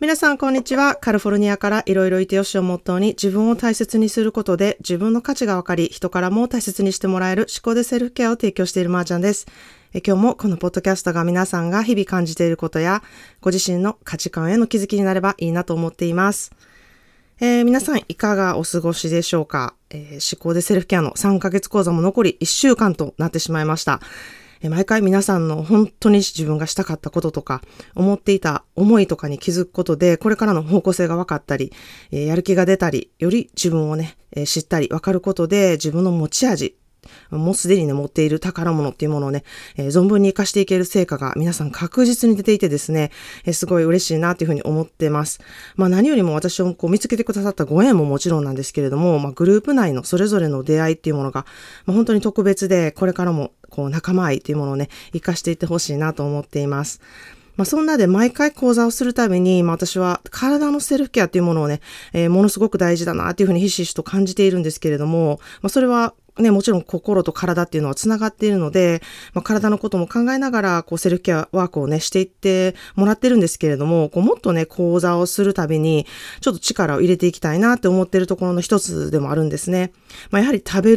皆さんこんにちは。カリフォルニアからいろいろいてよしをモットーに自分を大切にすることで自分の価値が分かり、人からも大切にしてもらえる思考でセルフケアを提供しているまーちゃんです。今日もこのポッドキャストが皆さんが日々感じていることやご自身の価値観への気づきになればいいなと思っています。皆さんいかがお過ごしでしょうか。思考でセルフケアの3ヶ月講座も残り1週間となってしまいました。毎回皆さんの本当に自分がしたかったこととか思っていた思いとかに気づくことで、これからの方向性が分かったり、やる気が出たり、より自分をね知ったり分かることで、自分の持ち味、もうすでにね持っている宝物っていうものをね存分に活かしていける成果が皆さん確実に出ていてですね、すごい嬉しいなというふうに思ってます。まあ何よりも私をこう見つけてくださったご縁ももちろんなんですけれども、グループ内のそれぞれの出会いっていうものが、本当に特別で、これからもこう仲間愛というものをね生かしていってほしいなと思っています。そんなで毎回講座をするために、私は体のセルフケアというものをね、ものすごく大事だなというふうにひしひしと感じているんですけれども、それはね、もちろん心と体っていうのはつながっているので、体のことも考えながらこうセルフケアワークをねしていってもらってるんですけれども、もっとね講座をするたびにちょっと力を入れていきたいなって思ってるところの一つでもあるんですね。やはり食べ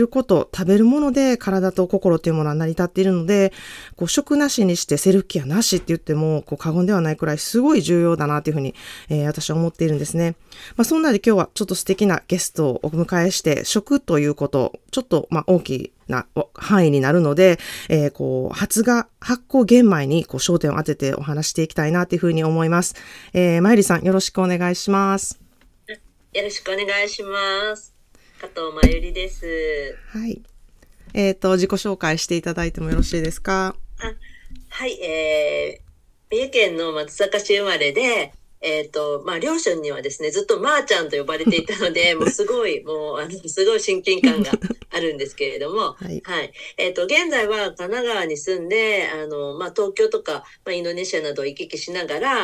るもので体と心っていうものは成り立っているので、食なしにしてセルフケアなしって言っても過言ではないくらいすごい重要だなというふうに、私は思っているんですね。そんなで今日はちょっと素敵なゲストをお迎えして、食ということちょっと大きな範囲になるので、発酵玄米に焦点を当ててお話していきたいなというふうに思います。まゆりさん、よろしくお願いします。よろしくお願いします。加藤まゆりです。はい。自己紹介していただいてもよろしいですか。はい、三重県の松阪市生まれで。両親にはですね、ずっとまーちゃんと呼ばれていたので、すごい親近感があるんですけれども、はい。現在は神奈川に住んで、東京とか、インドネシアなどを行き来しながら、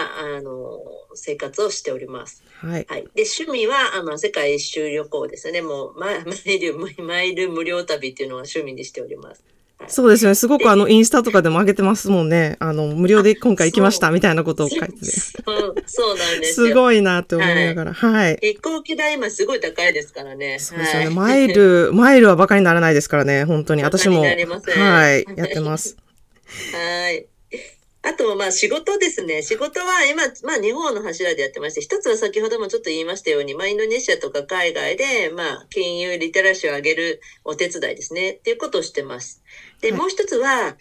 生活をしております。はい。で、趣味は、世界一周旅行ですね。マイル無料旅っていうのは趣味にしております。そうですよね。すごくインスタとかでも上げてますもんね。無料で今回行きましたみたいなことを書いてて。そうなんですよ。すごいなって思いながら。はい。飛行機代今すごい高いですからね。そうですよね。マイルはバカにならないですからね。本当に。私も。やってます。はい。あと、仕事ですね。仕事は今、2本の柱でやってまして、一つは先ほどもちょっと言いましたように、インドネシアとか海外で、金融リテラシーを上げるお手伝いですね、っていうことをしてます。で、もう一つは、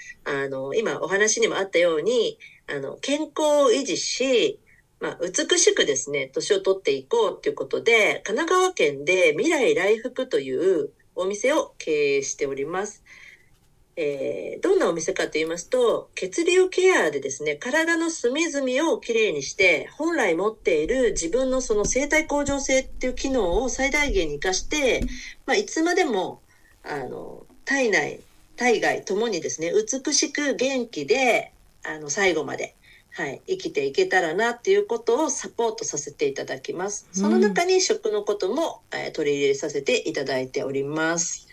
今お話にもあったように、健康を維持し、美しくですね、年を取っていこうということで、神奈川県で未来来福というお店を経営しております。どんなお店かと言いますと、血流ケアでですね、体の隅々をきれいにして、本来持っている自分のその生体向上性っていう機能を最大限に活かして、いつまでも、体内、体外ともにですね、美しく元気で、最後まで、生きていけたらなっていうことをサポートさせていただきます。その中に食のことも、取り入れさせていただいております。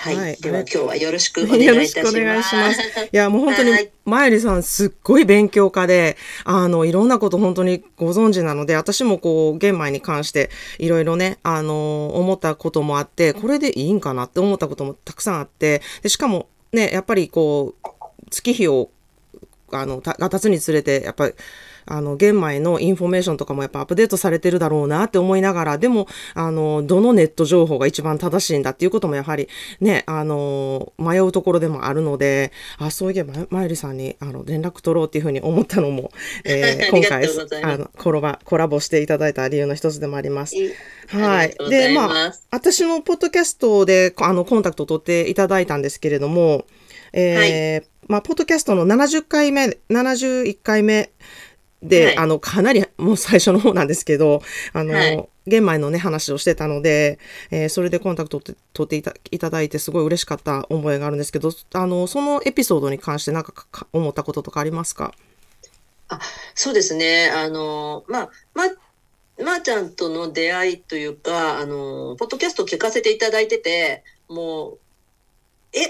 はい。では今日はよろしくお願いいたします。よろしくお願いします。いや、もう本当に、まゆりさんすっごい勉強家で、いろんなこと本当にご存知なので、私も玄米に関していろいろね、思ったこともあって、これでいいんかなって思ったこともたくさんあって、で、しかもね、やっぱり月日を、が経つにつれて、やっぱり、玄米のインフォメーションとかもやっぱアップデートされてるだろうなって思いながら、でも、どのネット情報が一番正しいんだっていうこともやはりね、迷うところでもあるので、そういえば、まゆりさんに連絡取ろうっていうふうに思ったのも、今回、コラボしていただいた理由の一つでもあります。はい。で、私のポッドキャストで、コンタクトを取っていただいたんですけれども、ポッドキャストの71回目で、かなりもう最初の方なんですけど、玄米のね、話をしてたので、それでコンタクトを取っていただいて、すごい嬉しかった思いがあるんですけど、そのエピソードに関してなんか思ったこととかありますか？そうですね。まーちゃんとの出会いというか、ポッドキャストを聞かせていただいてて、もう、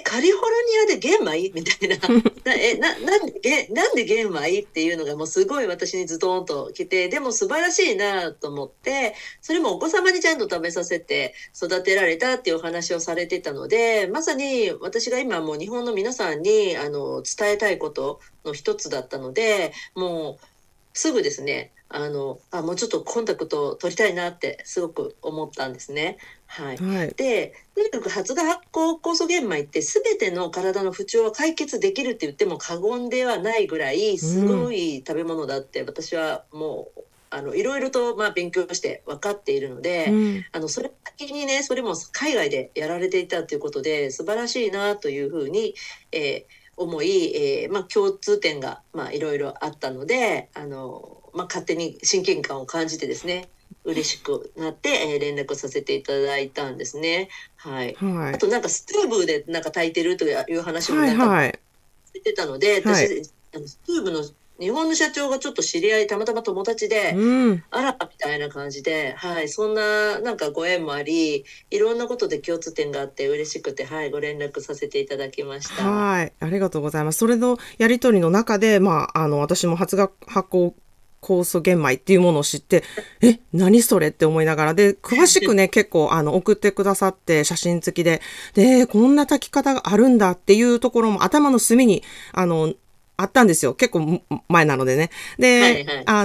カリフォルニアで玄米みたいななんで玄米っていうのがもうすごい私にズドンときて、でも素晴らしいなと思って、それもお子様にちゃんと食べさせて育てられたっていうお話をされてたので、まさに私が今もう日本の皆さんに伝えたいことの一つだったので、もうすぐですねもうちょっとコンタクトを取りたいなってすごく思ったんですね。はいはい、でとにかく発芽発酵酵素玄米って全ての体の不調を解決できるって言っても過言ではないぐらいすごい食べ物だって、私はもういろいろと勉強して分かっているので、それ先にね、それも海外でやられていたということで素晴らしいなというふうに、思い、共通点がいろいろあったので勝手に親近感を感じてですね、嬉しくなって、連絡させていただいたんですね。はいはい、あとなんかストゥーブでなんか炊いてるという話も出てたので、私ストゥーブの日本の社長がちょっと知り合い、たまたま友達で、あらみたいな感じで、はい、そんななんかご縁もあり、いろんなことで共通点があって嬉しくて、はい、ご連絡させていただきました。はい、ありがとうございます。それのやり取りの中で、私も発芽発酵酵素玄米っていうものを知って、何それって思いながらで、詳しくね、結構送ってくださって写真付きで、で、こんな炊き方があるんだっていうところも頭の隅に、あったんですよ。結構前なのでね。で、はいは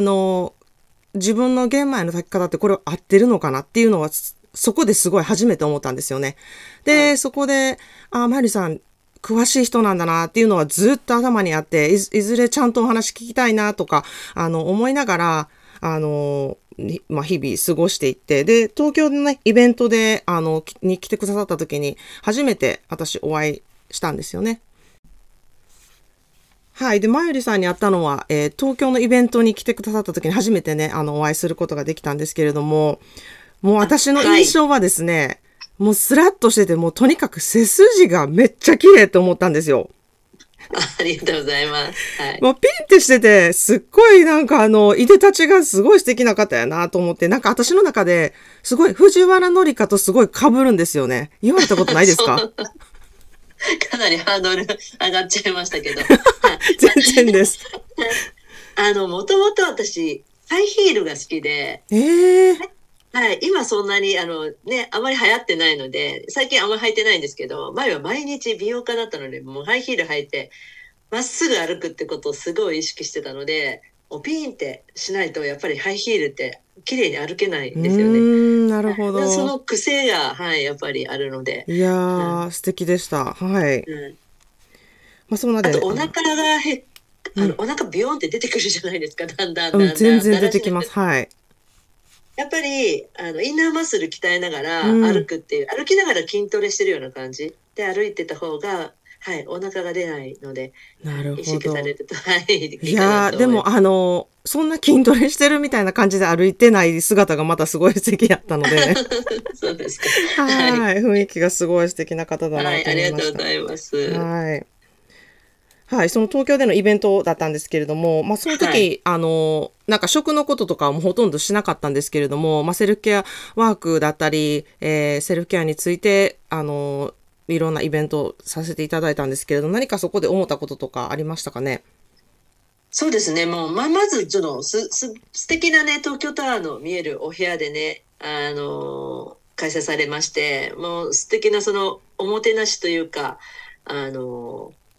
い、自分の玄米の炊き方ってこれ合ってるのかなっていうのは、そこですごい初めて思ったんですよね。で、はい、そこで、まゆりさん、詳しい人なんだなっていうのはずっと頭にあって、いずれちゃんとお話聞きたいなとか、思いながら、日々過ごしていって、で、東京のね、イベントで、に来てくださった時に、初めて私お会いしたんですよね。はい。で、まゆりさんに会ったのは、東京のイベントに来てくださった時に初めてね、お会いすることができたんですけれども、もう私の印象はですね、はい、もうスラッとしてて、もうとにかく背筋がめっちゃ綺麗と思ったんですよ。ありがとうございます。はい、もうピンってしてて、すっごいなんかいでたちがすごい素敵な方やなと思って、なんか私の中ですごい藤原紀香とすごい被るんですよね。言われたことないですか？かなりハードル上がっちゃいましたけど。全然です。もともと私、ハイヒールが好きで、はい、今そんなにあまり流行ってないので、最近あんまり履いてないんですけど、前は毎日美容家だったので、もうハイヒール履いてまっすぐ歩くってことをすごい意識してたので、ピンってしないとやっぱりハイヒールって綺麗に歩けないんですよね。なるほど。はい、その癖が、はい、やっぱりあるので。いやー、素敵でした。はい。そうなんで。あとお腹がお腹ビヨンって出てくるじゃないですか。だんだん。全然出てきます。はい。やっぱりインナーマッスル鍛えながら歩くっていう、歩きながら筋トレしてるような感じで歩いてた方が、はい、お腹が出ないので、意識されてた。はい。いやー、でもそんな筋トレしてるみたいな感じで歩いてない姿がまたすごい素敵だったので。そうですか。はい。雰囲気がすごい素敵な方だなと思いました。はい、ありがとうございます。はい、その東京でのイベントだったんですけれども、その時、はい、なんか食のこととかもほとんどしなかったんですけれども、セルフケアワークだったり、セルフケアについて、いろんなイベントをさせていただいたんですけれど、何かそこで思ったこととかありましたかね？そうですね、もう、まず、素敵なね、東京タワーの見えるお部屋でね、開催されまして、もう素敵なおもてなしというか、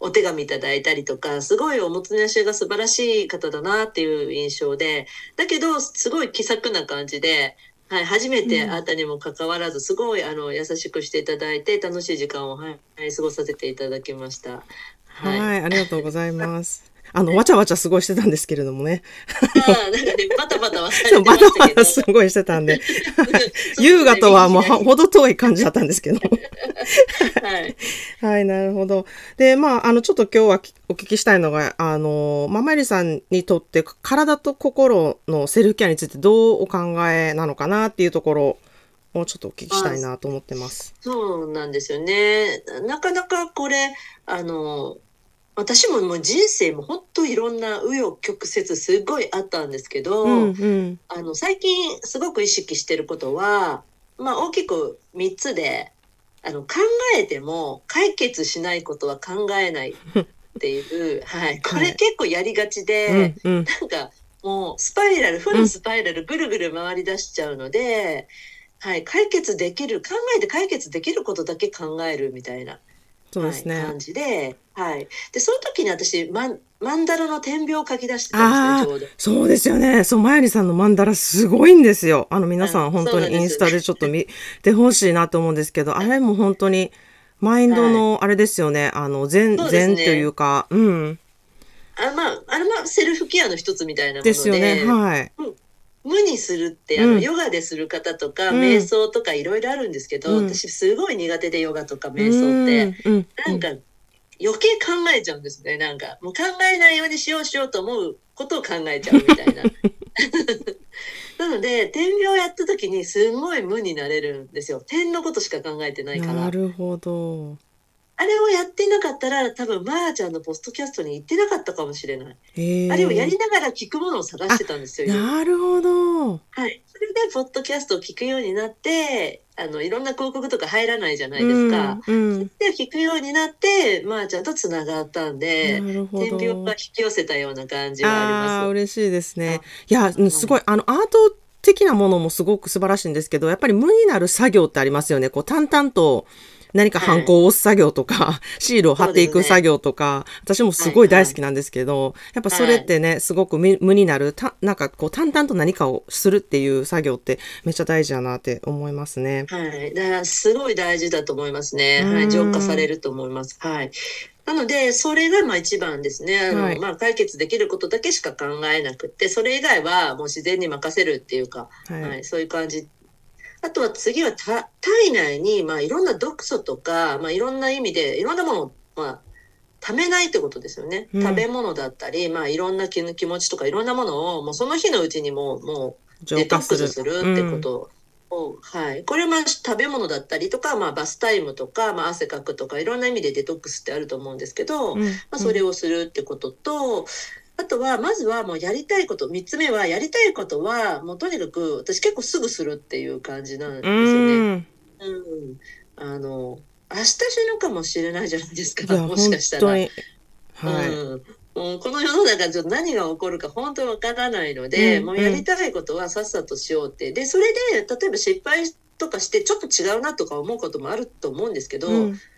お手紙いただいたりとか、すごいおもてなしが素晴らしい方だなっていう印象で、だけどすごい気さくな感じで、はい、初めて会ったにもかかわらず、すごい優しくしていただいて、楽しい時間を、過ごさせていただきました。はい、ありがとうございます。わちゃわちゃすごいしてたんですけれどもね。なんかね、バタバタはされてましたけど。バタバタすごいしてたんで。優雅とはもうほど遠い感じだったんですけど。はい。はい、なるほど。で、ちょっと今日はお聞きしたいのが、まゆりさんにとって体と心のセルフケアについてどうお考えなのかなっていうところをちょっとお聞きしたいなと思ってます。そうなんですよね。なかなかこれ、私も人生も本当いろんな紆余曲折すごいあったんですけど、最近すごく意識してることは、大きく3つで、考えても解決しないことは考えないっていう、はい、これ結構やりがちで、はい、なんかもうスパイラル、負のスパイラルぐるぐる回り出しちゃうので、はい、解決できる、考えて解決できることだけ考えるみたいな、そうですね、はい、感じで、はい、でその時に私マンダラの点描を書き出してたんですね、ちょうど。そうですよね。そう、まゆりさんのマンダラすごいんですよ。皆さん本当にインスタでちょっと見てほしいなと思うんですけど、あれも本当にマインドのあれですよね。はい、禅というか、うん。あれまあセルフケアの一つみたいなもので。ですよね。はい。うん、無にするってヨガでする方とか、瞑想とかいろいろあるんですけど、私すごい苦手でヨガとか瞑想って、なんか。余計考えちゃうんですね。なんかもう考えないようにしようと思うことを考えちゃうみたいななので点描やった時にすごい無になれるんですよ。点のことしか考えてないから。なるほど。あれをやってなかったら多分まーちゃんのポストキャストに行ってなかったかもしれない。あれをやりながら聞くものを探してたんですよ。なるほど、はい、それでポッドキャストを聞くようになって、いろんな広告とか入らないじゃないですか、で聞くようになってまーちゃんとつながったんで、点描が引き寄せたような感じはあります。あ、嬉しいですね。いや、すごいアート的なものもすごく素晴らしいんですけど、やっぱり無になる作業ってありますよね。こう淡々と何かハンコを押す作業とか、はい、シールを貼っていく作業とか、ね、私もすごい大好きなんですけど、はいはい、やっぱそれってね、はい、すごく無になる、なんかこう淡々と何かをするっていう作業ってめっちゃ大事だなって思いますね。はい、だからすごい大事だと思いますね。はい、浄化されると思います。はい。なのでそれが一番ですね。はい、解決できることだけしか考えなくて、それ以外はもう自然に任せるっていうか、はいはい、そういう感じ。あとは次は体内にいろんな毒素とか、いろんな意味でいろんなものをためないってことですよね。食べ物だったり、いろんな気持ちとかいろんなものをもうその日のうちにもうデトックスするってことを、はい、これは食べ物だったりとか、バスタイムとか、汗かくとかいろんな意味でデトックスってあると思うんですけど、それをするってことと、あとはまずはもうやりたいこと、3つ目はやりたいことはもうとにかく私結構すぐするっていう感じなんですよね。明日死ぬかもしれないじゃないですか、もしかしたら。本当に、はい、もうこの世の中ちょっと何が起こるか本当にわからないので、もうやりたいことはさっさとしようって。でそれで例えば失敗とかしてちょっと違うなとか思うこともあると思うんですけど、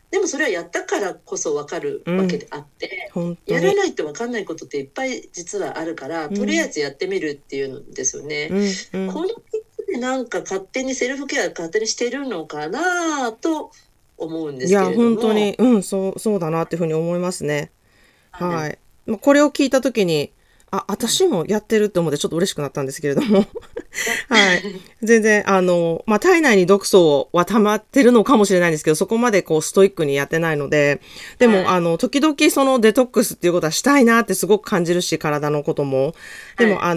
でもそれはやったからこそ分かるわけであって、やらないと分かんないことっていっぱい実はあるから、とりあえずやってみるっていうんですよね。この3つでなんか勝手にセルフケア勝手にしてるのかなと思うんですけれども。いや本当に、そうだなっていうふうに思いますね。はい。これを聞いたときに、私もやってるって思ってちょっと嬉しくなったんですけれども、はい、全然体内に毒素は溜まってるのかもしれないんですけど、そこまでこうストイックにやってないので、でも、はい、時々そのデトックスっていうことはしたいなってすごく感じるし、体のこともでも、は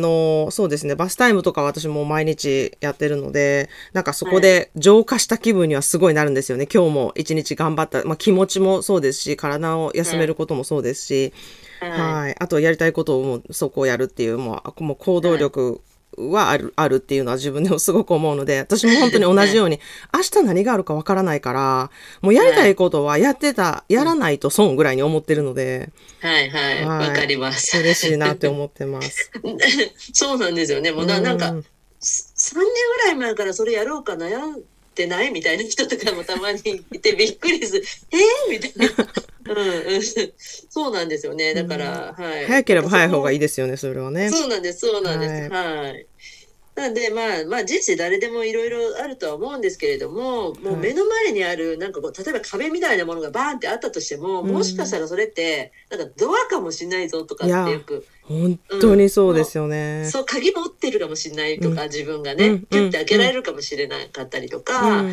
い、そうですね、バスタイムとか私も毎日やってるので、なんかそこで浄化した気分にはすごいなるんですよね。今日も一日頑張った、気持ちもそうですし、体を休めることもそうですし、はい、あとやりたいことをそこをやるっていう、もう行動力はあるっていうのは自分でもすごく思うので、私も本当に同じように明日何があるかわからないから、もうやりたいことはやらないと損ぐらいに思ってるので、わかります。嬉しいなって思ってますそうなんですよね。もうなんか3年ぐらい前からそれやろうか悩んでないみたいな人とかもたまにいて、びっくりするみたいなそうなんですよね。だから、はい、早ければ早い方がいいですよね。それはね。そうなんです。はい。なんで人生誰でもいろいろあるとは思うんですけれども、もう目の前にあるなんかこう例えば壁みたいなものがバーンってあったとしても、もしかしたらそれってなんかドアかもしれないぞとかってよく。本当にそうですよね。そう、鍵持ってるかもしれないとか、自分がねピュッて開けられるかもしれなかったりとか、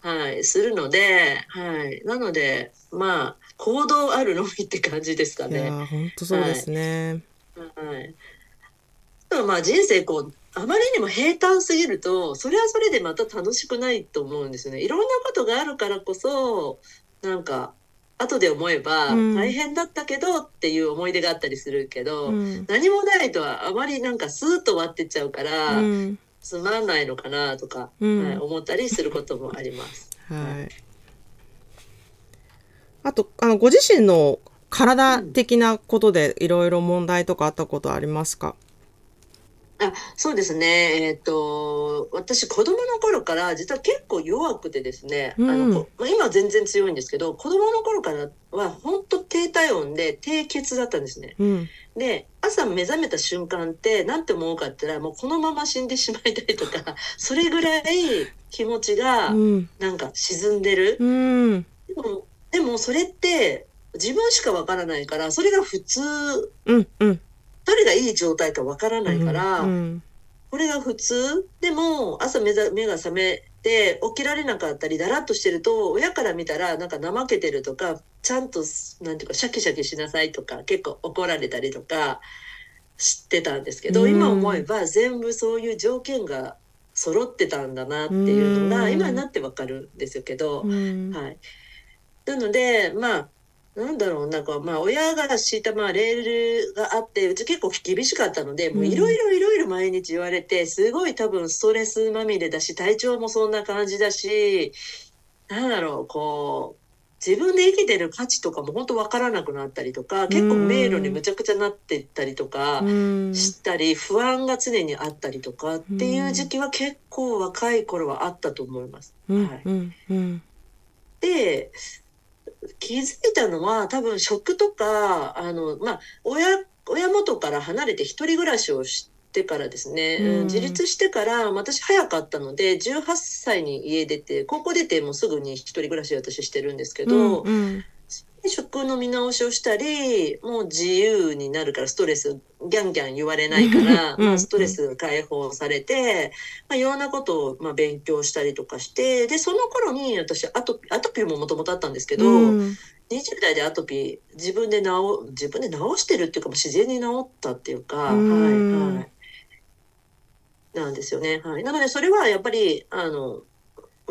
はい、するので、はい、なので行動あるのみって感じですかね。いや本当そうですね。はい。でも人生あまりにも平坦すぎると、それはそれでまた楽しくないと思うんですよね。いろんなことがあるからこそ、なんか後で思えば大変だったけどっていう思い出があったりするけど、何もないとはあまりなんかスーッと終わってっちゃうから、つまんないのかなとか、はい、思ったりすることもあります。はい。あとご自身の体的なことでいろいろ問題とかあったことありますか？そうですね、私子供の頃から実は結構弱くてですね、今は全然強いんですけど、子供の頃からは本当低体温で低血だったんですね、で朝目覚めた瞬間って何て思うかって言ったら、もうこのまま死んでしまいたいとかそれぐらい気持ちがなんか沈んでる、でもそれって自分しかわからないから、それが普通、どれがいい状態かわからないから、これが普通でも朝目が覚めて起きられなかったり、だらっとしてると親から見たらなんか怠けてるとか、ちゃんとなんていうかシャキシャキしなさいとか結構怒られたりとか知ってたんですけど、今思えば全部そういう条件が揃ってたんだなっていうのが今になってわかるんですけど、はい、なので親が敷いたレールがあって、うち結構厳しかったので、いろいろ毎日言われて、すごい多分ストレスまみれだし、体調もそんな感じだし、自分で生きてる価値とかも本当分からなくなったりとか、結構迷路にむちゃくちゃなってったりとかしたり、不安が常にあったりとかっていう時期は結構若い頃はあったと思います。で気づいたのは多分食とか親元から離れて一人暮らしをしてからですね、自立してから、私早かったので18歳に家出て、高校出てもうすぐに一人暮らしを私してるんですけど、食の見直しをしたり、もう自由になるから、ストレスギャンギャン言われないからストレスが解放されて、いろんなことを勉強したりとかして、でその頃に私アトピーももともとあったんですけど、20代でアトピー自分で治してるっていうか、自然に治ったっていうか、なんですよね。なのでそれはやっぱり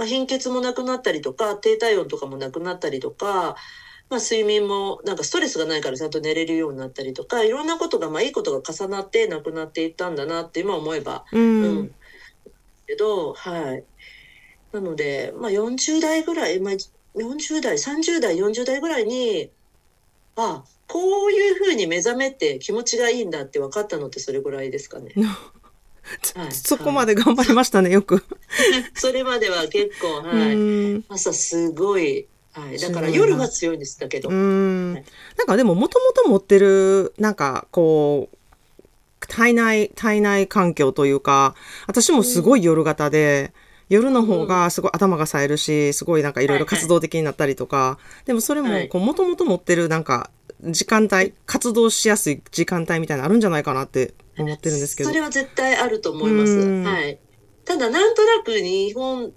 貧血もなくなったりとか、低体温とかもなくなったりとか、睡眠もストレスがないからちゃんと寝れるようになったりとか、いろんなことがいいことが重なってなくなっていったんだなって今思えば、けど、なので、40代ぐらい、40代30代40代ぐらいにこういうふうに目覚めて気持ちがいいんだって分かったのって、それぐらいですかね。そこまで頑張りましたね、よくそれまでは結構、朝すごい、だから夜は強いんですだけど、でももともと持ってる体内環境というか、私もすごい夜型で、夜の方がすごい頭が冴えるし、すごいいろいろ活動的になったりとか、でもそれももともと持ってる時間帯、活動しやすい時間帯みたいなのあるんじゃないかなって思ってるんですけど、それは絶対あると思います。ただなんとなく日本、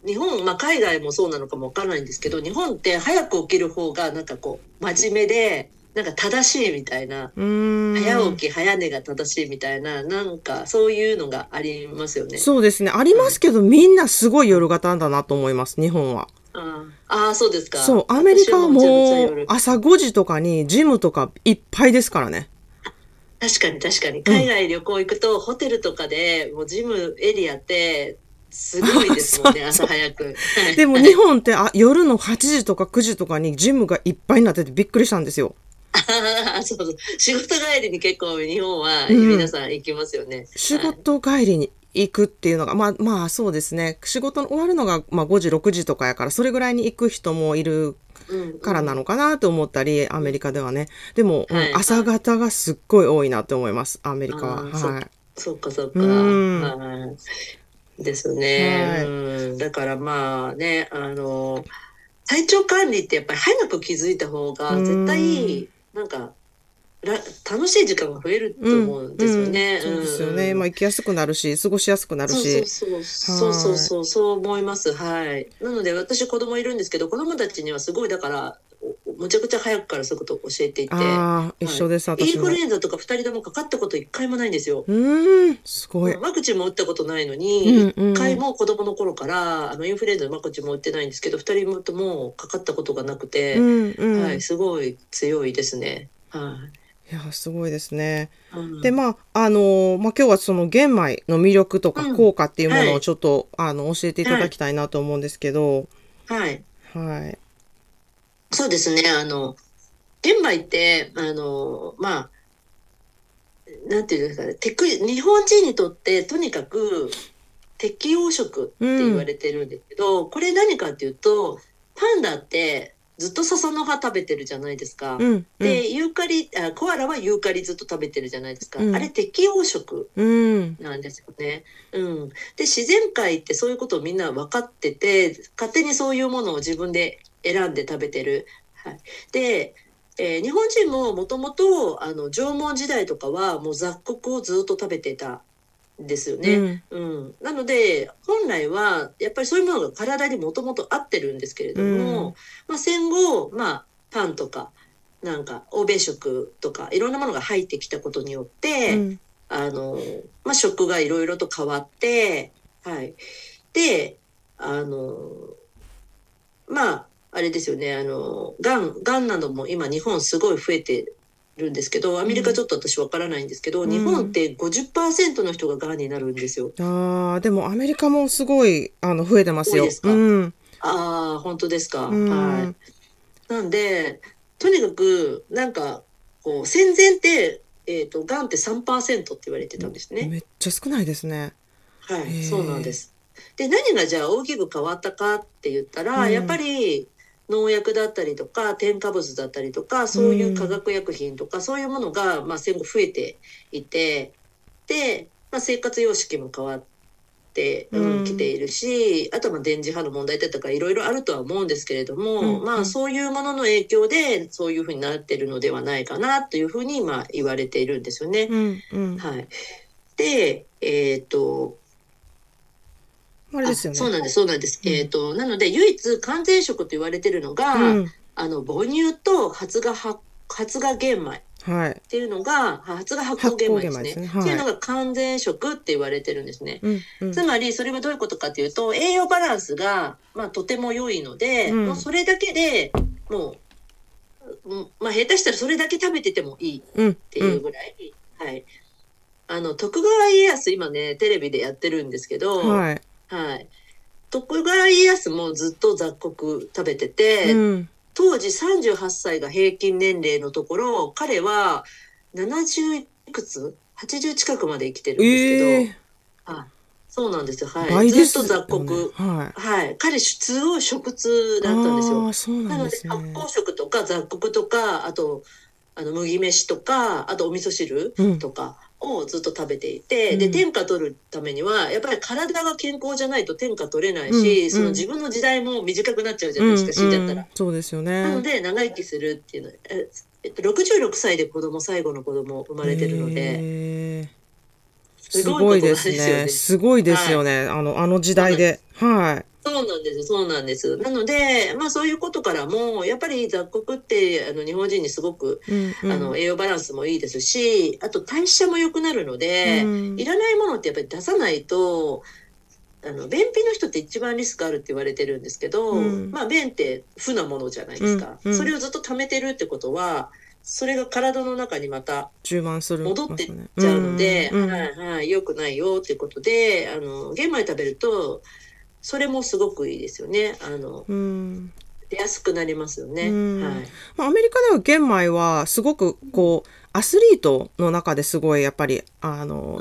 海外もそうなのかもわからないんですけど、日本って早く起きる方が真面目で正しいみたいな、早起き早寝が正しいみたいな、そういうのがありますよね。そうですね、ありますけど、みんなすごい夜型だなと思います、日本は。そうですか。そう、アメリカはもう朝5時とかにジムとかいっぱいですからね。確かに海外旅行行くと、ホテルとかでもうジムエリアってすごいですもんね。朝早くでも日本って夜の8時とか9時とかにジムがいっぱいになっててびっくりしたんですよ。そう、仕事帰りに結構日本は皆さん行きますよね。仕事帰りに行くっていうのが、そうですね、仕事の終わるのが5時6時とかやから、それぐらいに行く人もいるからなのかなと思ったり、アメリカではね。でも、朝方がすっごい多いなって思います、アメリカは。そうか、ですね、だから体調管理ってやっぱり早く気づいた方が絶対楽しい時間が増えると思うんですよね。そうですよね。行きやすくなるし、過ごしやすくなるし。そう思います。なので私子供いるんですけど、子供たちにはすごいむちゃくちゃ早くからそういうことを教えていて、一緒です。私もインフルエンザとか2人ともかかったこと1回もないんですよ。すごい。ワクチンも打ったことないのに、1回も子供の頃からインフルエンザのワクチンも打ってないんですけど、2人ともかかったことがなくて、すごい強いですね。いや、すごいですね。で、今日はその玄米の魅力とか効果っていうものをちょっと教えていただきたいなと思うんですけど。そうですね。玄米って、まあ、なんていうんですかね、日本人にとってとにかく適応食って言われてるんですけど、これ何かっていうと、パンダってずっと笹の葉食べてるじゃないですか。で、コアラはユーカリずっと食べてるじゃないですか。あれ適応食なんですよね。で、自然界ってそういうことをみんな分かってて、勝手にそういうものを自分で選んで食べてる。で、日本人ももともと縄文時代とかはもう雑穀をずっと食べてたんですよね。なので本来はやっぱりそういうものが体にもともと合ってるんですけれども、戦後、パンとかなんか欧米食とかいろんなものが入ってきたことによって、食がいろいろと変わって、であれですよね、がんなども今日本すごい増えてるんですけど、アメリカちょっと私わからないんですけど、日本って 50% の人ががんになるんですよ。でもアメリカもすごい増えてますよ。多いですか？本当ですか？なんでとにかくなんかこう戦前って、がんって 3% って言われてたんですね。めっちゃ少ないですね。そうなんです。で、何がじゃあ大きく変わったかって言ったら、やっぱり農薬だったりとか添加物だったりとか、そういう化学薬品とか、そういうものが戦後増えていて、で、生活様式も変わってきているし、あとは電磁波の問題だとかいろいろあるとは思うんですけれども、そういうものの影響でそういうふうになっているのではないかなというふうに言われているんですよね。で、あれですよね。そうなんです。なので唯一完全食と言われてるのが、母乳と発芽玄米っていうのが、発芽発酵玄米ですね。っていうのが完全食って言われてるんですね。つまりそれはどういうことかというと、栄養バランスがとても良いので、もうそれだけでもう下手したらそれだけ食べててもいいっていうぐらい。徳川家康今ねテレビでやってるんですけど。徳川家康もずっと雑穀食べてて、当時38歳が平均年齢のところ、彼は70いくつ80近くまで生きてるんですけど、そうなんですよ。ずっと雑穀、彼すごい食通だったんですよ。なので発酵食とか雑穀とか、あと麦飯とか、あとお味噌汁とか、をずっと食べていて、で、天下取るためにはやっぱり体が健康じゃないと天下取れないし、その自分の時代も短くなっちゃうじゃないですか、死んじゃったら。そうですよね。なので長生きするっていうの、66歳で最後の子供生まれてるので、すごいですね。すごいですよね。あの時代で。そうなんです。なので、そういうことからもやっぱり雑穀って日本人にすごく、栄養バランスもいいですし、あと代謝も良くなるので、いらないものってやっぱり出さないと、便秘の人って一番リスクあるって言われてるんですけど、便って負なものじゃないですか。それをずっと溜めてるってことは、それが体の中にまた戻ってっちゃうので、良くないよっていうことで、玄米食べるとそれもすごくいいですよね。安くなりますよね。アメリカでは玄米はすごくこうアスリートの中ですごいやっぱり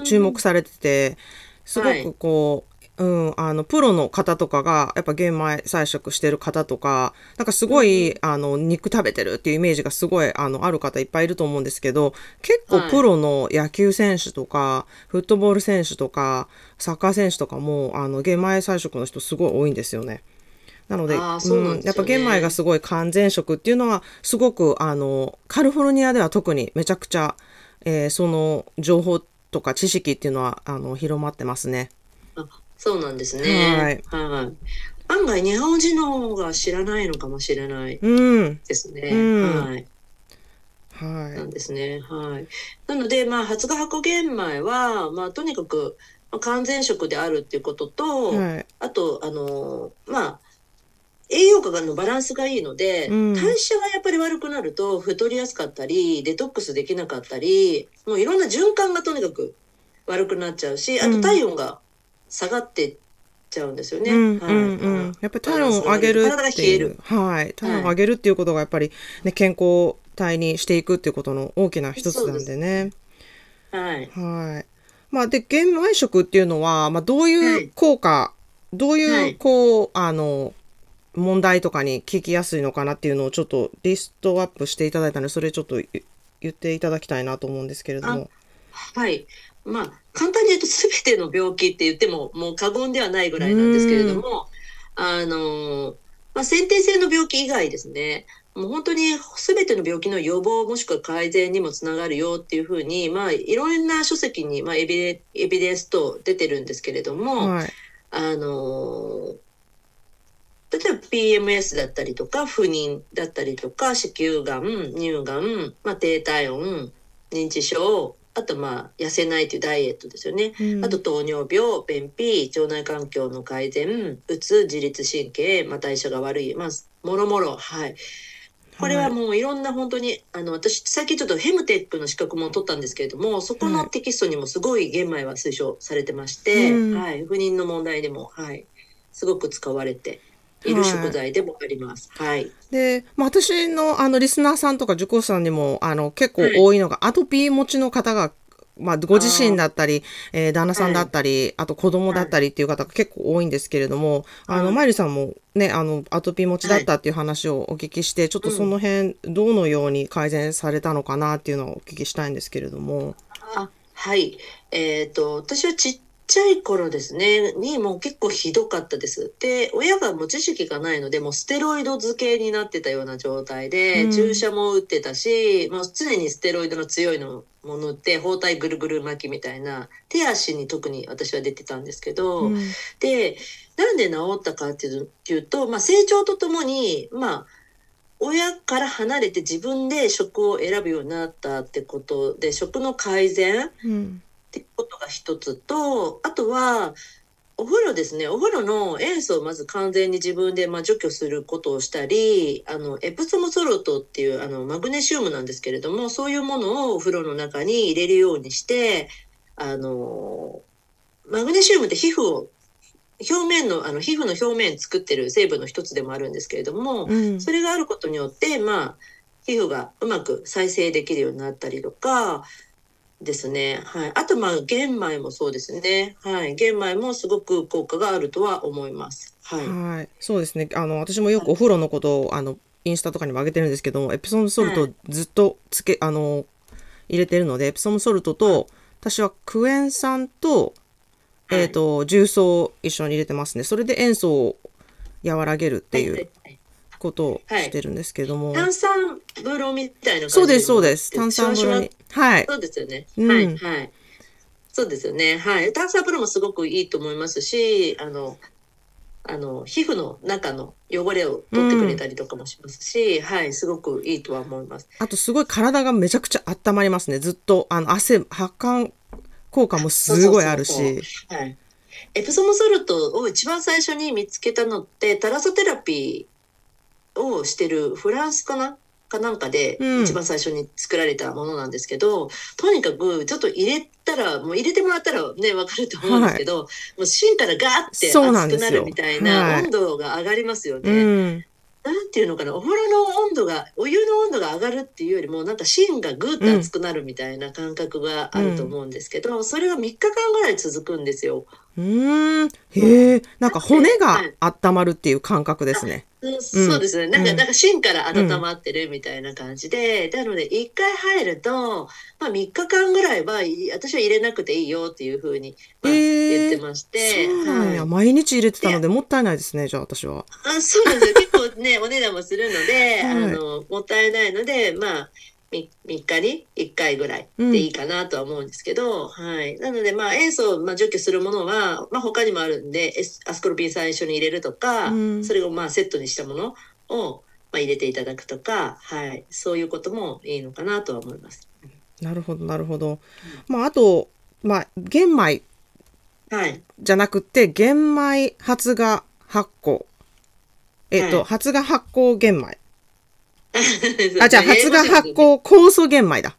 注目されてて、すごくこう、プロの方とかがやっぱ玄米採食してる方とか、なんかすごい、肉食べてるっていうイメージがすごいある方いっぱいいると思うんですけど、結構プロの野球選手とか、フットボール選手とかサッカー選手とかも玄米菜食の人すごい多いんですよね。なので、やっぱ玄米がすごい完全食っていうのはすごくカリフォルニアでは特にめちゃくちゃ、その情報とか知識っていうのは広まってますね。そうなんですね。案外日本人の方が知らないのかもしれないですね。なんですね。なので、発芽発酵玄米はとにかく完全食であるっていうことと、あと栄養価のバランスがいいので、代謝がやっぱり悪くなると太りやすかったり、デトックスできなかったり、もういろんな循環がとにかく悪くなっちゃうし、あと体温が下がってっちゃうんですよね。やっぱり体温を上げるっていう、はい、体温を上げるっていうことがやっぱり、ね、健康体にしていくっていうことの大きな一つなんでね。はい。はい。まあで、玄米食っていうのは、まあどういう効果、はい、どういうこう、問題とかに聞きやすいのかなっていうのをちょっとリストアップしていただいたので、それちょっと言っていただきたいなと思うんですけれども。はい。まあ簡単に言うと全ての病気って言ってももう過言ではないぐらいなんですけれども、まあ、先天性の病気以外ですね、もう本当に全ての病気の予防もしくは改善にもつながるよっていうふうに、まあ、いろんな書籍に、まあ、エビデンスと出てるんですけれども、はい、例えば PMS だったりとか不妊だったりとか子宮がん、乳がん、まあ、低体温、認知症、あとまあ痩せないというダイエットですよね、うん、あと糖尿病、便秘、腸内環境の改善、うつ、自律神経、まあ、代謝が悪い、まあ、もろもろ、はい、これはもういろんな本当に私最近ちょっとヘムテックの資格も取ったんですけれども、そこのテキストにもすごい玄米は推奨されてまして、うん、はい、不妊の問題でも、はい、すごく使われている食材でもあります。はい。はい、で、まあ、私のリスナーさんとか受講者さんにも結構多いのが、はい、アトピー持ちの方が、まあ、ご自身だったり、旦那さんだったり、はい、あと子供だったりっていう方が結構多いんですけれども、はい、まゆりさんもね、アトピー持ちだったっていう話をお聞きして、はい、ちょっとその辺どのように改善されたのかなっていうのをお聞きしたいんですけれども。はい。私はちっちゃい頃ですねにもう結構ひどかったです。で、親がもう知識がないのでもうステロイド漬けになってたような状態で、うん、注射も打ってたし、まあ、常にステロイドの強いのものって包帯ぐるぐる巻きみたいな手足に特に私は出てたんですけど、うん、でなんで治ったかっていうと、まあ、成長とともに、まあ、親から離れて自分で食を選ぶようになったってことで食の改善、うんってことが一つと、あとはお風呂ですね。お風呂の塩素をまず完全に自分で除去することをしたり、エプソムソルトっていうマグネシウムなんですけれども、そういうものをお風呂の中に入れるようにして、マグネシウムって皮膚を表面の皮膚の表面作ってる成分の一つでもあるんですけれども、うん、それがあることによって、まあ、皮膚がうまく再生できるようになったりとか。ですね。はい。あと、まあ、玄米もそうですね。はい。玄米もすごく効果があるとは思います。はい。はい。そうですね。私もよくお風呂のことを、インスタとかにも上げてるんですけども、エプソムソルトずっと入れてるので、エプソムソルトと、私はクエン酸と、重曹を一緒に入れてますね。それで塩素を和らげるっていう。ことをしてるんですけども、はい、炭酸風呂みたいな感じで、そうですそうです炭酸風呂に、はい、そうですよね、うん、はいはいそうですよね、はい炭酸風呂もすごくいいと思いますし、皮膚の中の汚れを取ってくれたりとかもしますし、うん、はいすごくいいとは思います。あとすごい体がめちゃくちゃ温まりますね。ずっと発汗効果もすごいあるし、そうはいエプソムソルトを一番最初に見つけたのってタラソテラピーをしてるフランスかなんかで一番最初に作られたものなんですけど、うん、とにかくちょっと入れてもらったらね分かると思うんですけど、はい、もう芯からガーって熱くなるみたいな温度が上がりますよね。うん、なんていうのかなお風呂の温度がお湯の温度が上がるっていうよりもなんか芯がグーッと熱くなるみたいな感覚があると思うんですけど、うん、それが3日間ぐらい続くんですよ。へえ、なんか骨が温まるっていう感覚ですね。そうですね。なんか芯から温まってるみたいな感じで、なので1回入ると、まあ、3日間ぐらいは私は入れなくていいよっていうふうに、まあ言ってまして、そうなんや、はい、毎日入れてたのでもったいないですね。じゃあ私は。そうなんですよ。結構ねお値段もするので、はい、もったいないのでまあ。3日に1回ぐらいでいいかなとは思うんですけど、うん、はい。なので、まあ、塩素を除去するものは、まあ、他にもあるんで、アスコルビン酸一緒に入れるとか、うん、それをまあセットにしたものをまあ入れていただくとか、はい。そういうこともいいのかなとは思います。なるほど、なるほど。まあ、あと、まあ、玄米じゃなくて、玄米発芽発酵。はい、発芽発酵玄米。あ、じゃあ、発芽発酵酵素玄米だ。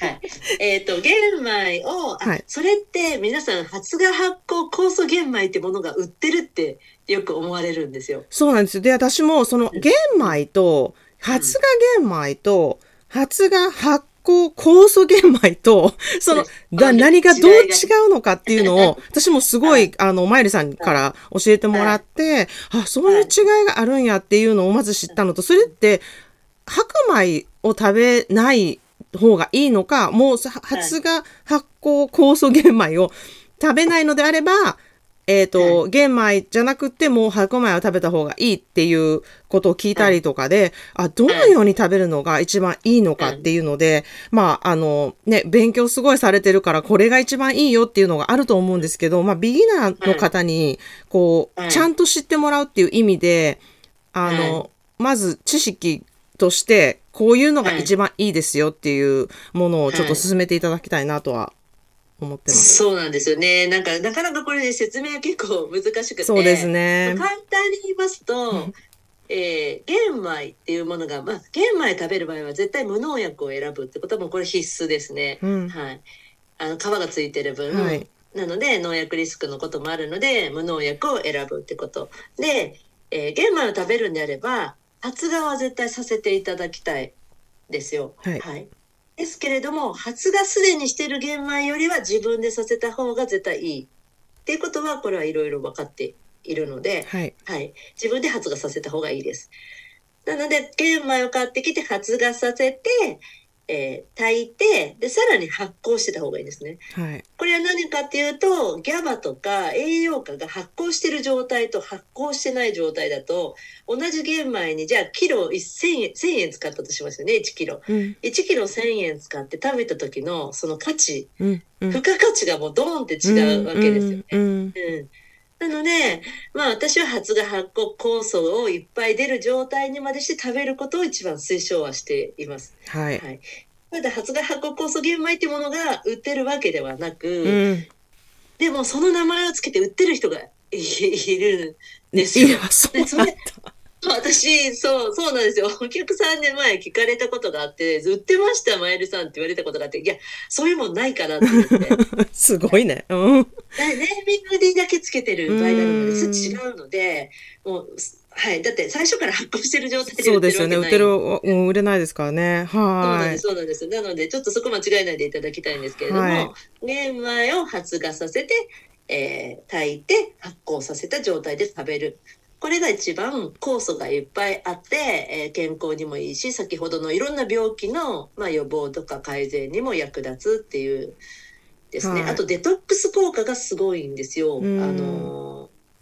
はい、玄米を、はい、それって皆さん発芽発酵酵素玄米ってものが売ってるってよく思われるんですよ。そうなんですよ。で、私もその玄米と発芽玄米と発芽発酵酵素玄米とその、何がどう違うのかっていうのを私もすごいまゆりさんから教えてもらって、はい、あ、そういう違いがあるんやっていうのをまず知ったのと、それって白米を食べない方がいいのか、もう発芽発酵酵素玄米を食べないのであれば、玄米じゃなくてもう白米を食べた方がいいっていうことを聞いたりとかで、あ、どのように食べるのが一番いいのかっていうので、まあね、勉強すごいされてるからこれが一番いいよっていうのがあると思うんですけど、まあビギナーの方にこうちゃんと知ってもらうっていう意味で、まず知識としてこういうのが一番いいですよっていうものをちょっと進めていただきたいなとは思ってます。そうなんですよね。なんかなかなかこれね、説明は結構難しくて、そうですね、簡単に言いますと、玄米っていうものが、まあ、玄米食べる場合は絶対無農薬を選ぶってことはもうこれ必須ですね、はい、皮がついてる分、はい、なので農薬リスクのこともあるので無農薬を選ぶってことで、玄米を食べるんであれば発芽は絶対させていただきたいですよ。はい、はい、ですけれども、発芽すでにしてる玄米よりは自分でさせた方が絶対いいっていうことは、これはいろいろ分かっているので、はい、はい、自分で発芽させた方がいいです。なので玄米を買ってきて発芽させて、炊いて、でさらに発酵してた方がいいですね。はい、これは何かっていうと、GABA とか栄養価が発酵してる状態と発酵してない状態だと、同じ玄米にじゃあキロ1000円使ったとしますよね。1キロ、うん、1キロ1000円使って食べた時のその価値、付加価値がもうドーンって違うわけですよね。なので、まあ、私は発芽発酵酵素をいっぱい出る状態にまでして食べることを一番推奨はしています。はいはい、ただ発芽発酵酵素玄米ってものが売ってるわけではなく、でもその名前をつけて売ってる人がいるんですよ。私、そうなんですよ。お客さんで前聞かれたことがあって、売ってました、まゆりさんって言われたことがあって、いや、そういうもんないかなって言って。すごいね。ネーミングでだけつけてる場合なので、違うので、もう、はい。だって最初から発酵してる状態で売ってるわけない。そうですよね。売れないですからね。はい。そうなんです。なので、ちょっとそこ間違えないでいただきたいんですけれども、玄米を発芽させて、炊いて発酵させた状態で食べる。これが一番酵素がいっぱいあって、健康にもいいし、先ほどのいろんな病気の、まあ、予防とか改善にも役立つっていうですね。あとデトックス効果がすごいんですよ。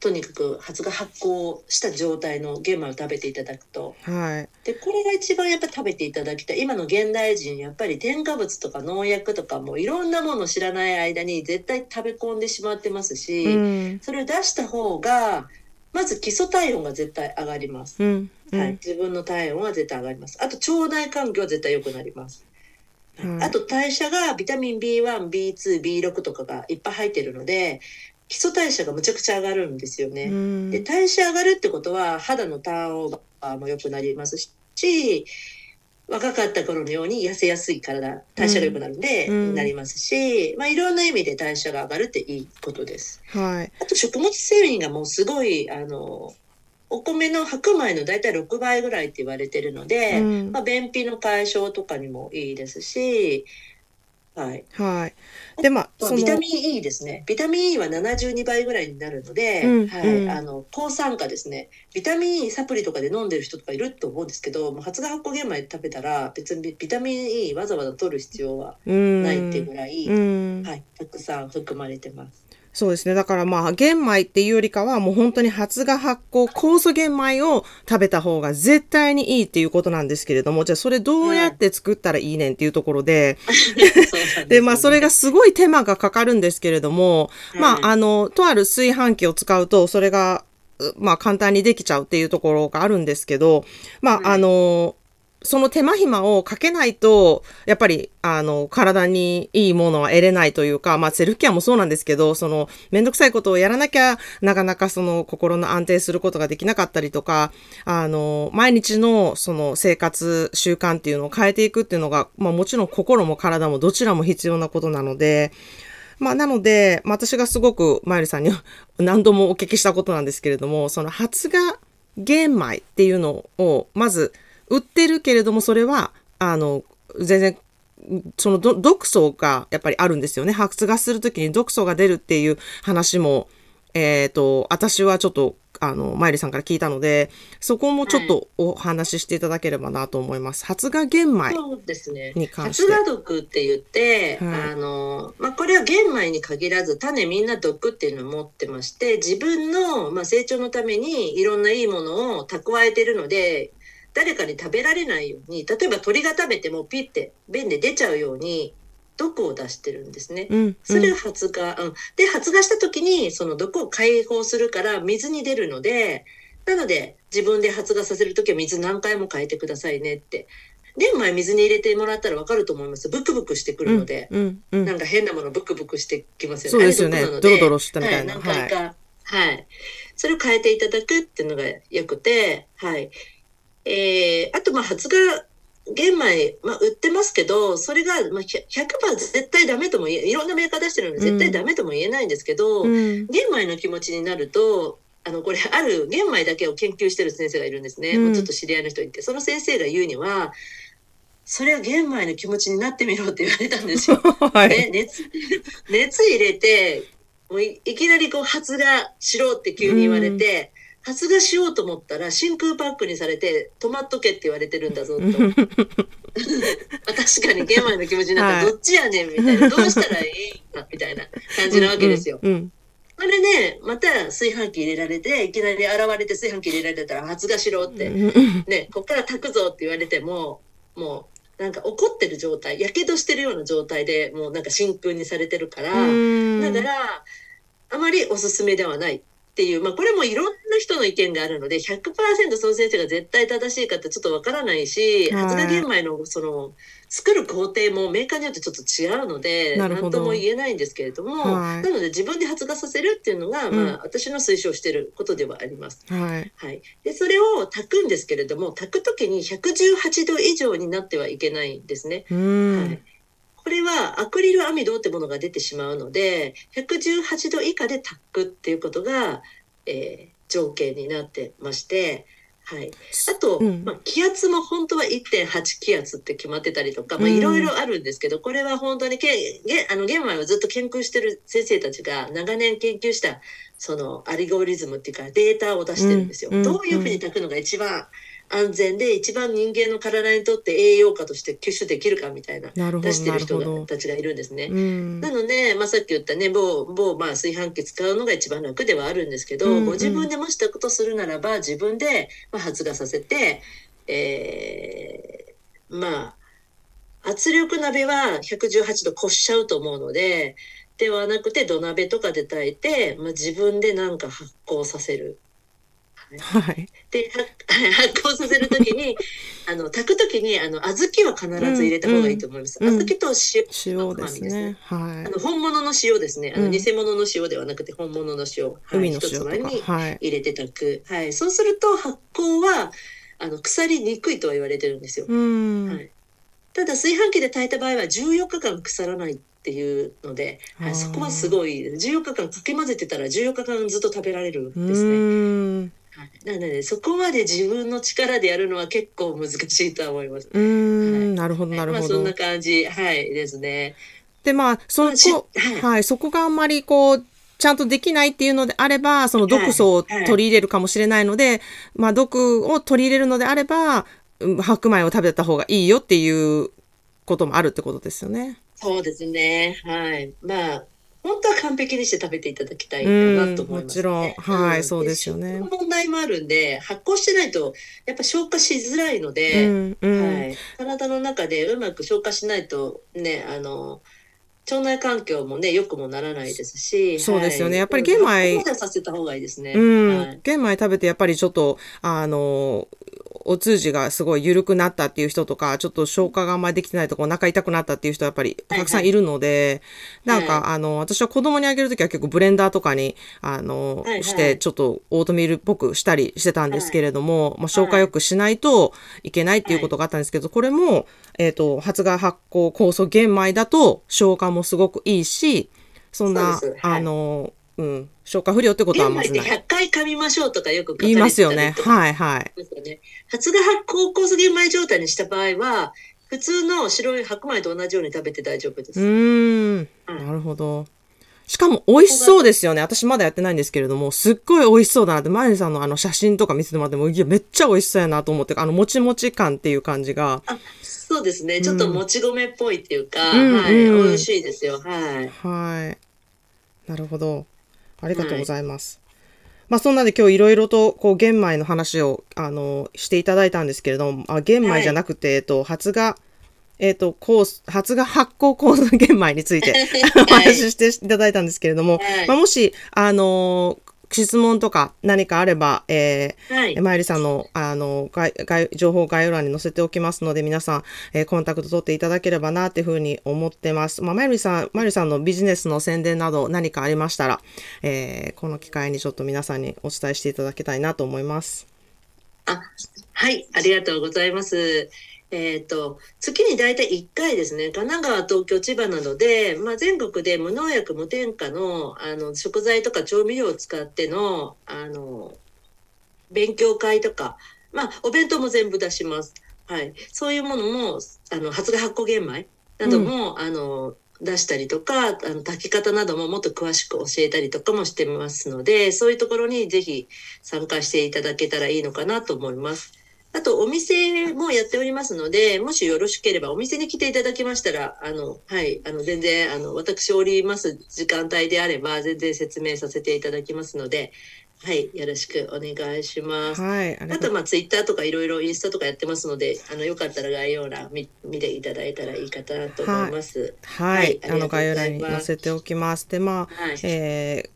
とにかく発芽発酵した状態の玄米を食べていただくと、でこれが一番やっぱ食べていただきたい。今の現代人、やっぱり添加物とか農薬とかもいろんなものを知らない間に絶対食べ込んでしまってますし、それを出した方がまず基礎体温が絶対上がります、自分の体温は絶対上がります。あと腸内環境は絶対良くなります、あと代謝がビタミン B1、B2、B6 とかがいっぱい入ってるので、基礎代謝がむちゃくちゃ上がるんですよね、で代謝上がるってことは肌のターンオーバーも良くなりますし、若かった頃のように痩せやすい体、代謝が良くなるんで、なりますし、まあいろんな意味で代謝が上がるっていいことです。あと食物繊維がもうすごい、お米の白米のだいたい6倍ぐらいって言われてるので、まあ便秘の解消とかにもいいですし、で、まあビタミン E ですね。ビタミン E は72倍ぐらいになるので、抗酸化ですね。ビタミン E サプリとかで飲んでる人とかいると思うんですけど、発芽発酵玄米食べたら別にビタミン E わざわざ取る必要はないっていうぐらい、たくさん含まれてます。そうですね。だからまあ玄米っていうよりかは、もう本当に発芽発酵酵素玄米を食べた方が絶対にいいっていうことなんですけれども、じゃあそれどうやって作ったらいいねんっていうところで、でまあそれがすごい手間がかかるんですけれども、まあとある炊飯器を使うとそれがまあ簡単にできちゃうっていうところがあるんですけど、まあその手間暇をかけないと、やっぱり、体にいいものは得れないというか、まあ、セルフケアもそうなんですけど、その、めんどくさいことをやらなきゃ、なかなかその、心の安定することができなかったりとか、毎日の、その、生活、習慣っていうのを変えていくっていうのが、まあ、もちろん心も体もどちらも必要なことなので、まあ、なので、私がすごく、まゆりさんに何度もお聞きしたことなんですけれども、その、発芽玄米っていうのを、まず、売ってるけれども、それは、全然、その毒素がやっぱりあるんですよね。発芽するときに毒素が出るっていう話も、私はちょっと、まゆりさんから聞いたので、そこもちょっとお話ししていただければなと思います。発芽玄米に関して。そうですね。発芽毒って言って、これは玄米に限らず、種みんな毒っていうのを持ってまして、自分の、成長のためにいろんないいものを蓄えてるので、誰かに食べられないように、例えば鳥が食べてもピッて便で出ちゃうように毒を出してるんですね。それを発芽、で発芽した時にその毒を解放するから水に出るので、なので自分で発芽させる時は水何回も変えてくださいねって。玄米水に入れてもらったらわかると思います。ブクブクしてくるので、なんか変なものブクブクしてきますよね。そうですよね。ドロドロしたみたいな、それを変えていただくっていうのがよくて、あと、発芽玄米、売ってますけど、それが、100% 絶対ダメとも言え、いろんなメーカー出してるので絶対ダメとも言えないんですけど、玄米の気持ちになると、これ、ある玄米だけを研究してる先生がいるんですね。ちょっと知り合いの人いて、その先生が言うには、それは玄米の気持ちになってみろって言われたんですよ。熱入れて、いきなり発芽しろって急に言われて、発芽しようと思ったら真空パックにされて止まっとけって言われてるんだぞと。確かに玄米の気持ちになったらどっちやねんみたいな、どうしたらいいかみたいな感じなわけですよ。あれね、また炊飯器入れられて、いきなり現れて炊飯器入れられたら発芽しろって、こっから炊くぞって言われても、もうなんか怒ってる状態、火傷してるような状態でもうなんか真空にされてるから、だからあまりおすすめではない。っていう、これもいろんな人の意見があるので 100% その先生が絶対正しいかってちょっとわからないし、発芽玄米のその作る工程もメーカーによってちょっと違うので何とも言えないんですけれども、なので自分で発芽させるっていうのが、私の推奨していることではあります。でそれを炊くんですけれども、炊く時に118度以上になってはいけないんですね。これはアクリルアミドってものが出てしまうので、118度以下で炊くっていうことが、条件になってまして、あと、気圧も本当は 1.8 気圧って決まってたりとか、いろいろあるんですけど、これは本当に玄米をずっと研究してる先生たちが長年研究したそのアルゴリズムっていうかデータを出してるんですよ。どういうふうに炊くのが一番安全で一番人間の体にとって栄養価として吸収できるかみたいな出してる人たちがいるんですね。なので、さっき言ったね、炊飯器使うのが一番楽ではあるんですけど、ご自分でもしたことするならば自分で、発芽させて、圧力鍋は118度越しちゃうと思うので、ではなくて土鍋とかで炊いて、自分でなんか発酵させる。で発酵させるときに炊くときに小豆は必ず入れた方がいいと思います。小豆と塩ですね。本物の塩ですね。偽物の塩ではなくて本物の塩、一つまみに入れて炊く。そうすると発酵は腐りにくいとは言われてるんですよ。ただ炊飯器で炊いた場合は14日間腐らないっていうので、そこはすごい14日間かき混ぜてたら14日間ずっと食べられるんですね。なのでそこまで自分の力でやるのは結構難しいとは思います。なるほどなるほど。そんな感じですね。でそこがあんまりちゃんとできないっていうのであれば、その毒素を取り入れるかもしれないので、毒を取り入れるのであれば白米を食べた方がいいよっていうこともあるってことですよね。そうですね。本当は完璧にして食べていただきたいかなと思います、ね。もちろん。そうですよね。問題もあるんで、発酵してないと、やっぱ消化しづらいので、体の中でうまく消化しないと、腸内環境もね、良くもならないですし。そうですよね。やっぱり玄米。玄米食べて、やっぱりちょっと、お通じがすごい緩くなったっていう人とか、ちょっと消化があんまりできてないとか、お腹痛くなったっていう人はやっぱりたくさんいるので、はいはい、なんか、はい、私は子供にあげるときは結構ブレンダーとかに、はいはい、して、ちょっとオートミールっぽくしたりしてたんですけれども、はい、まあ、消化よくしないといけないっていうことがあったんですけど、はい、これも、発芽発酵酵素玄米だと消化もすごくいいし、そんな、はい、うん、消化不良ってことはまずない。玄米って100回噛みましょうとかよく書かれてたりとか言いますよね。はいはい。発芽発酵酵素玄米状態にした場合は、普通の白い白米と同じように食べて大丈夫です。うん、なるほど。しかも美味しそうですよね。私まだやってないんですけれども、すっごい美味しそうだなって、マリンさんの写真とか見せてもらっても、いや、めっちゃ美味しそうやなと思って、もちもち感っていう感じが。あ、そうですね。ちょっともち米っぽいっていうか、うん、はい、うん、美味しいですよ。はい。はい。なるほど。ありがとうございます。はい、まあそんなで今日いろいろとこう玄米の話をしていただいたんですけれども、玄米じゃなくて、はい、発芽発酵酵素玄米についてお話ししていただいたんですけれども、はい、まあ、もし質問とか何かあれば、はい、まゆりさんの情報概要欄に載せておきますので、皆さん、コンタクト取っていただければなっていうふうに思ってます。まあ、まゆりさんのビジネスの宣伝など何かありましたら、この機会にちょっと皆さんにお伝えしていただきたいなと思います。はい、ありがとうございます。月に大体1回ですね、神奈川、東京、千葉などで、まあ、全国で無農薬、無添加の、食材とか調味料を使っての、勉強会とか、まあ、お弁当も全部出します。はい。そういうものも、発芽発酵玄米なども、出したりとか、炊き方などももっと詳しく教えたりとかもしてますので、そういうところにぜひ参加していただけたらいいのかなと思います。あと、お店もやっておりますので、もしよろしければ、お店に来ていただきましたら、はい、全然、私おります時間帯であれば、全然説明させていただきますので、はい、よろしくお願いします。はい。あと、まあ、ツイッターとかいろいろインスタとかやってますので、よかったら概要欄見ていただいたらいいかなと思います。はい。はい、概要欄に載せておきます。で、まあ、はい、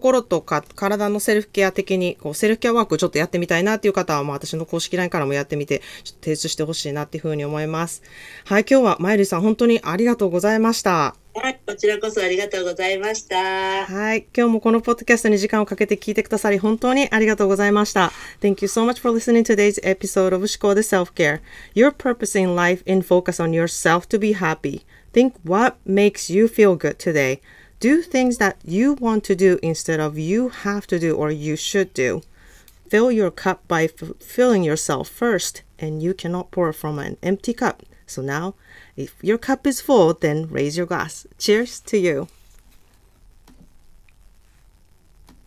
心とか体のセルフケア的に、セルフケアワークちょっとやってみたいなっていう方は、まあ、私の公式 LINE からもやってみて、ちょっと提出してほしいなっていうふうに思います。はい。今日はまゆりさん、本当にありがとうございました。はい、こちらこそありがとうございました。はい、今日もこのポッドキャストに時間をかけて聞いてくださり本当にありがとうございました。Thank you so much for listening to today's episode of 思考で Self-Care. Your purpose in life and focus on yourself to be happy. Think what makes you feel good today. Do things that you want to do instead of you have to do or you should do. Fill your cup by filling yourself first, and you cannot pour from an empty cup. So now, if your cup is full, then raise your glass. Cheers to you.